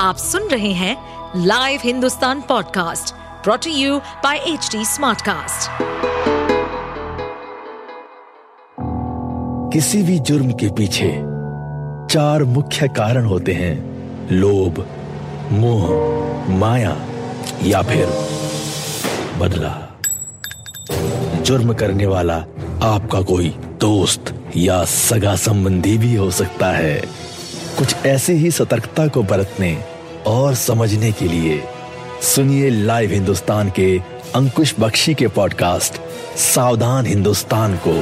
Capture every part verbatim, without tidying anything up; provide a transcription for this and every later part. आप सुन रहे हैं live Hindustan podcast brought to you by HD Smartcast. किसी भी जुर्म के पीछे चार मुख्य कारण होते हैं, लोभ, मोह, माया या फिर बदला। जुर्म करने वाला आपका कोई दोस्त या सगा संबंधी भी हो सकता है। कुछ ऐसे ही सतर्कता को बरतने और समझने के लिए सुनिए लाइव हिंदुस्तान के अंकुश बख्शी के पॉडकास्ट सावधान हिंदुस्तान को।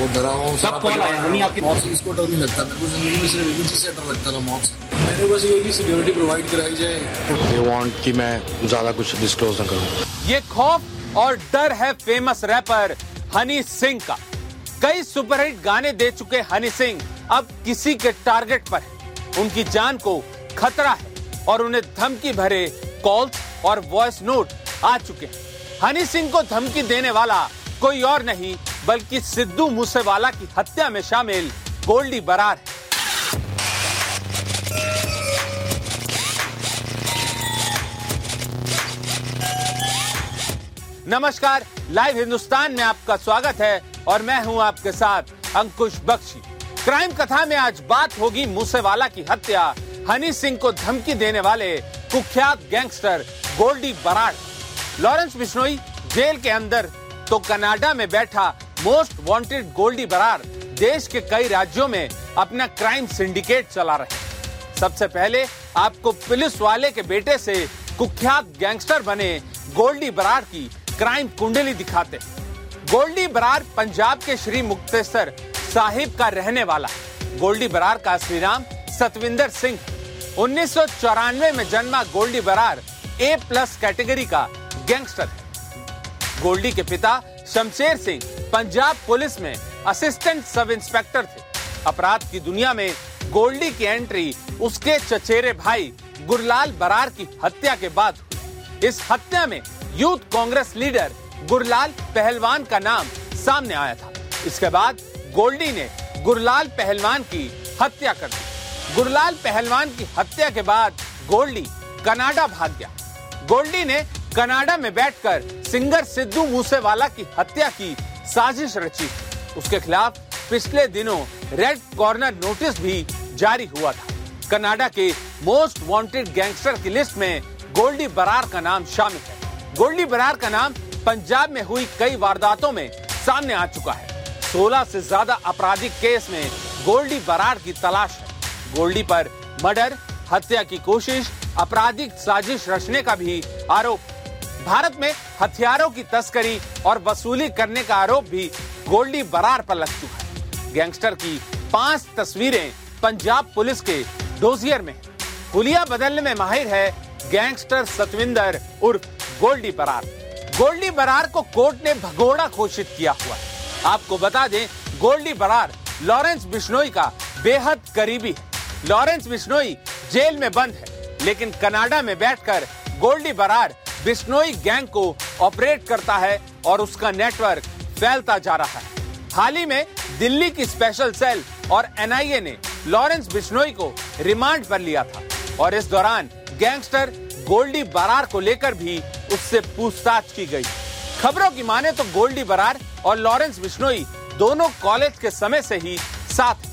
वो डरा हूं, सब पता है हमें आपकी मौत से इसको डर नहीं लगता। मेरे को जिंदगी में सिर्फ एक चीज से डर लगता था, मौत से। मेरे को ये कि सिक्योरिटी प्रोवाइड कराई जाए। दे वांट कि मैं ज्यादा कुछ डिस्क्लोज ना करूं। ये खौफ और डर है फेमस रैपर हनी सिंह का। कई सुपरहिट गाने दे चुके हनी सिंह अब किसी के टारगेट पर है। उनकी जान को खतरा है और उन्हें धमकी भरे कॉल्स और वॉइस नोट आ चुके हैं। हनी सिंह को धमकी देने वाला कोई और नहीं बल्कि सिद्धू मूसेवाला की हत्या में शामिल गोल्डी बरार है। नमस्कार, लाइव हिंदुस्तान में आपका स्वागत है और मैं हूं आपके साथ अंकुश बख्शी। क्राइम कथा में आज बात होगी मूसेवाला की हत्या, हनी सिंह को धमकी देने वाले कुख्यात gangster Goldy Brar. Lawrence Bishnoi jail के अंदर तो कनाडा में बैठा मोस्ट वांटेड गोल्डी बरार देश के कई राज्यों में अपना क्राइम सिंडिकेट चला रहे। सबसे पहले आपको पुलिस वाले के बेटे से कुख्यात गैंगस्टर बने गोल्डी बरार की क्राइम कुंडली दिखाते। गोल्डी बरार पंजाब के श्री मुक्तेसर साहिब का रहने वाला। गोल्डी बरार का असली नाम सतविंदर सिंह। उन्नीस सौ चौरानवे में जन्मा Goldy Brar A plus category का गैंगस्टर है। गोल्डी के पिता शमशेर सिंह पंजाब पुलिस में असिस्टेंट सब इंस्पेक्टर थे। अपराध की दुनिया में गोल्डी की एंट्री उसके चचेरे भाई गुरलाल बरार की हत्या के बाद हुई। इस हत्या में यूथ कांग्रेस लीडर गुरलाल पहलवान का नाम सामने आया था। इसके बाद गोल्डी ने गुरलाल पहलवान की हत्या कर दी। गुरलाल पहलवान की हत्या के बाद गोल्डी कनाडा भाग गया। गोल्डी ने कनाडा में बैठकर सिंगर सिद्धू मूसेवाला की हत्या की साजिश रची। उसके खिलाफ पिछले दिनों रेड कॉर्नर नोटिस भी जारी हुआ था। कनाडा के मोस्ट वांटेड गैंगस्टर की लिस्ट में गोल्डी बरार का नाम शामिल है। गोल्डी बरार का नाम पंजाब में हुई कई वारदातों में सामने आ चुका है। सोलह से ज्यादा आपराधिक केस में गोल्डी बरार की तलाश है। गोल्डी पर मर्डर, हत्या की कोशिश, आपराधिक साजिश रचने का भी आरोप। भारत में हथियारों की तस्करी और वसूली करने का आरोप भी गोल्डी बरार पर लग चुका है। गैंगस्टर की पांच तस्वीरें पंजाब पुलिस के डोजियर में। हुलिया बदलने में माहिर है गैंगस्टर सतविंदर उर्फ गोल्डी बरार। गोल्डी बरार को कोर्ट ने भगोड़ा घोषित किया हुआ है। आपको बता दें, गोल्डी बरार लॉरेंस बिश्नोई का बेहद करीबी है। लॉरेंस बिश्नोई जेल में बंद है, लेकिन कनाडा में बैठकर गोल्डी बरार बिश्नोई गैंग को ऑपरेट करता है और उसका नेटवर्क फैलता जा रहा है। हाल ही में दिल्ली की स्पेशल सेल और एन आई ए ने लॉरेंस बिश्नोई को रिमांड पर लिया था और इस दौरान गैंगस्टर गोल्डी बरार को लेकर भी उससे पूछताछ की गई। खबरों की माने तो गोल्डी बरार और लॉरेंस बिश्नोई दोनों कॉलेज के समय से ही साथ।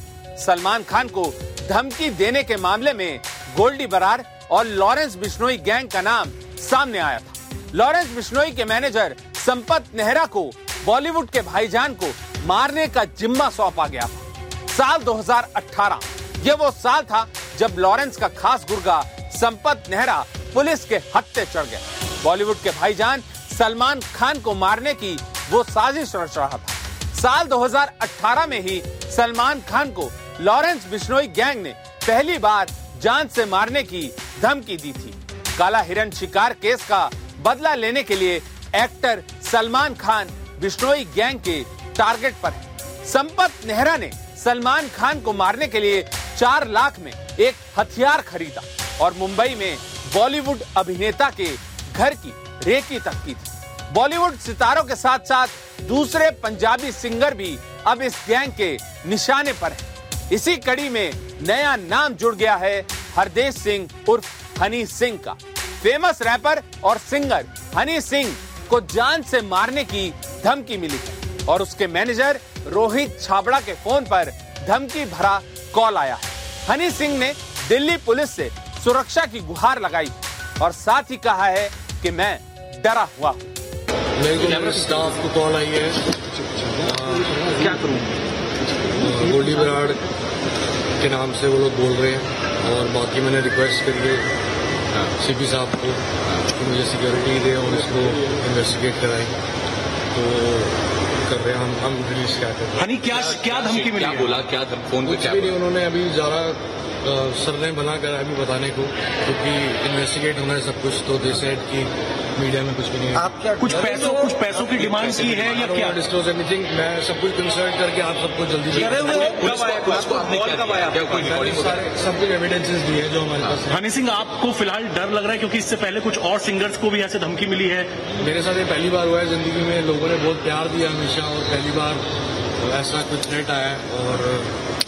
सलमान खान को धमकी देने के मामले में गोल्डी बरार और लॉरेंस बिश्नोई गैंग का नाम सामने आया था। लॉरेंस बिश्नोई के मैनेजर संपत नेहरा को बॉलीवुड के भाईजान को मारने का जिम्मा सौंपा गया था। साल दो हजार अठारह ये वो साल था जब लॉरेंस का खास गुर्गा संपत नेहरा पुलिस के हत्थे चढ़ गया। बॉलीवुड के भाईजान सलमान खान को मारने की वो साजिश रच रहा था। साल दो हजार अठारह में ही सलमान खान को लॉरेंस बिश्नोई गैंग ने पहली बार जान से मारने की धमकी दी थी। काला हिरण शिकार केस का बदला लेने के लिए एक्टर सलमान खान बिश्नोई गैंग के टारगेट पर है। संपत नेहरा ने सलमान खान को मारने के लिए चार लाख में एक हथियार खरीदा और मुंबई में बॉलीवुड अभिनेता के घर की रेकी तक की थी। बॉलीवुड सितारों के साथ साथ दूसरे पंजाबी सिंगर भी अब इस गैंग के निशाने पर हैं। इसी कड़ी में नया नाम जुड़ गया है हरदेश सिंह उर्फ हनी सिंह का। फेमस रैपर और सिंगर हनी सिंह को जान से मारने की धमकी मिली है और उसके मैनेजर रोहित छाबड़ा के फोन पर धमकी भरा कॉल आया है। हनी सिंह ने दिल्ली पुलिस से सुरक्षा की गुहार लगाई और साथ ही कहा है कि मैं डरा हुआ हूँ। मेरे को मेरे स्टाफ को कॉल आई है, क्या करूँ? गोल्डी ब्रार के नाम से वो लोग बोल रहे हैं और बाकी मैंने रिक्वेस्ट करी है सीपी साहब को कि मुझे सिक्योरिटी दे और इसको इन्वेस्टिगेट कराए, तो कर रहे हैं हम हम रिलीज क्या कर रहे हैं। हनी क्या क्या धमकी मिली, क्या बोला, क्या फोन पे क्या बोला? उन्होंने अभी ज़्यादा सर ने बना करा अभी बताने को, क्योंकि इन्वेस्टिगेट होना है सब कुछ, तो दे सेड कि मीडिया में कुछ भी नहीं। आप क्या कुछ पैसों कुछ पैसों की डिमांड की है या क्या? डिस्क्लोज एवरीथिंग, मैं सब कुछ कंसल्ट करके आप सबको जल्दी सब कुछ एविडेंसेस दिए जो हमारे पास। हनी सिंह, आपको फिलहाल डर लग रहा है क्योंकि इससे पहले कुछ और सिंगर्स को भी ऐसे धमकी मिली है? मेरे साथ ये पहली बार हुआ है जिंदगी में, लोगों ने बहुत प्यार दिया हमेशा और पहली बार ऐसा कुछ थ्रेट आया है और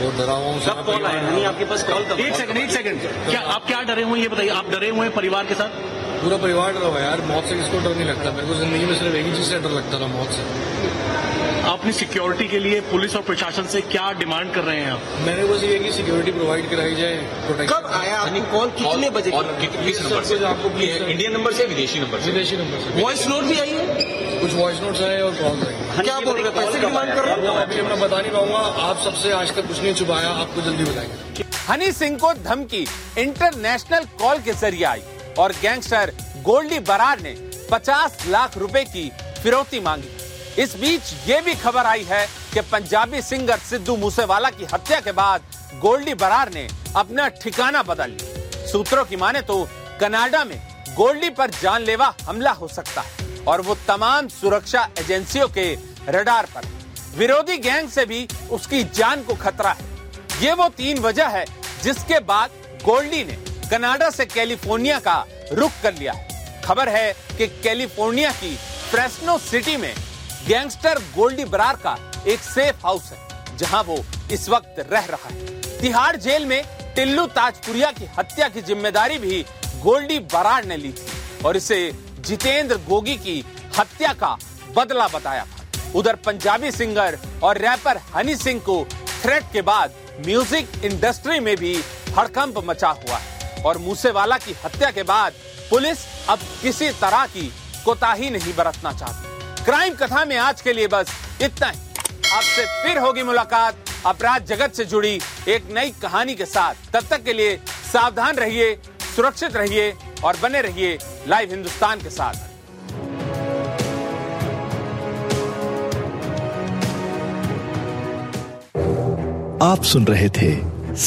बहुत डरा हुआ हूँ। सब कॉल आया है आपके पास? कॉल का एक सेकंड एक सेकंड क्या आप क्या डरे हुए हैं ये बताइए? आप डरे हुए हैं परिवार के साथ? पूरा परिवार डरा हुआ है यार, मौत से किसको डर नहीं लगता। मेरे को जिंदगी में सिर्फ एक ही चीज से डर लगता था, मौत से। अपनी सिक्योरिटी के लिए पुलिस और प्रशासन से क्या डिमांड कर रहे हैं आप? मैंने बस ये कि सिक्योरिटी प्रोवाइड कराई जाए, प्रोटेक्शन। कब आया आपने कॉल, कितने बजे और किस नंबर से? आपको इंडियन नंबर से विदेशी नंबर से? विदेशी नंबर से। वॉइस नोट भी आई है? कुछ वॉइस नोट्स आए और कॉल आई। क्या बोल रहे पैसे डिमांड कर रहे हैं? अभी मैं बता नहीं पाऊंगा, आप सबसे आज तक कुछ नहीं छुपाया, आपको जल्दी बताएंगे। हनी सिंह को धमकी इंटरनेशनल कॉल के जरिए आई और गैंगस्टर गोल्डी बरार ने पचास लाख रुपए की फिरौती मांगी। इस बीच ये भी खबर आई है कि पंजाबी सिंगर सिद्धू मूसेवाला की हत्या के बाद गोल्डी बरार ने अपना ठिकाना बदल लिया। सूत्रों की माने तो कनाडा में गोल्डी पर जानलेवा हमला हो सकता है और वो तमाम सुरक्षा एजेंसियों के रडार पर। विरोधी गैंग से भी उसकी जान को खतरा है। ये वो तीन वजह है जिसके बाद गोल्डी ने कनाडा से कैलिफोर्निया का रुख कर लिया है। खबर है कि कैलिफोर्निया की फ्रेस्नो सिटी में गैंगस्टर गोल्डी बरार का एक सेफ हाउस है जहां वो इस वक्त रह रहा है। तिहाड़ जेल में टिल्लू ताजपुरिया की हत्या की जिम्मेदारी भी गोल्डी बरार ने ली थी और इसे जितेंद्र गोगी की हत्या का बदला बताया था। उधर पंजाबी सिंगर और रैपर हनी सिंह को थ्रेट के बाद म्यूजिक इंडस्ट्री में भी हड़कंप मचा हुआ है और मूसेवाला की हत्या के बाद पुलिस अब किसी तरह की कोताही नहीं बरतना चाहती। क्राइम कथा में आज के लिए बस इतना ही। आपसे फिर होगी मुलाकात अपराध जगत से जुड़ी एक नई कहानी के साथ। तब तक के लिए सावधान रहिए, सुरक्षित रहिए और बने रहिए लाइव हिंदुस्तान के साथ। आप सुन रहे थे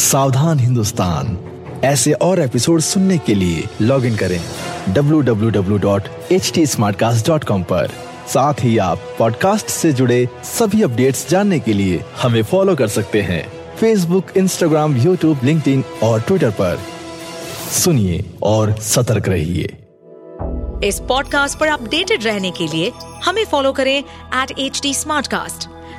सावधान हिंदुस्तान। ऐसे और एपिसोड सुनने के लिए लॉग इन करें W W W dot H T Smartcast dot com पर। साथ ही आप पॉडकास्ट से जुड़े सभी अपडेट्स जानने के लिए हमें फॉलो कर सकते हैं फेसबुक, इंस्टाग्राम, यूट्यूब, लिंक्डइन और ट्विटर पर। सुनिए और सतर्क रहिए। इस पॉडकास्ट पर अपडेटेड रहने के लिए हमें फॉलो करें एट एच डी स्मार्टकास्ट।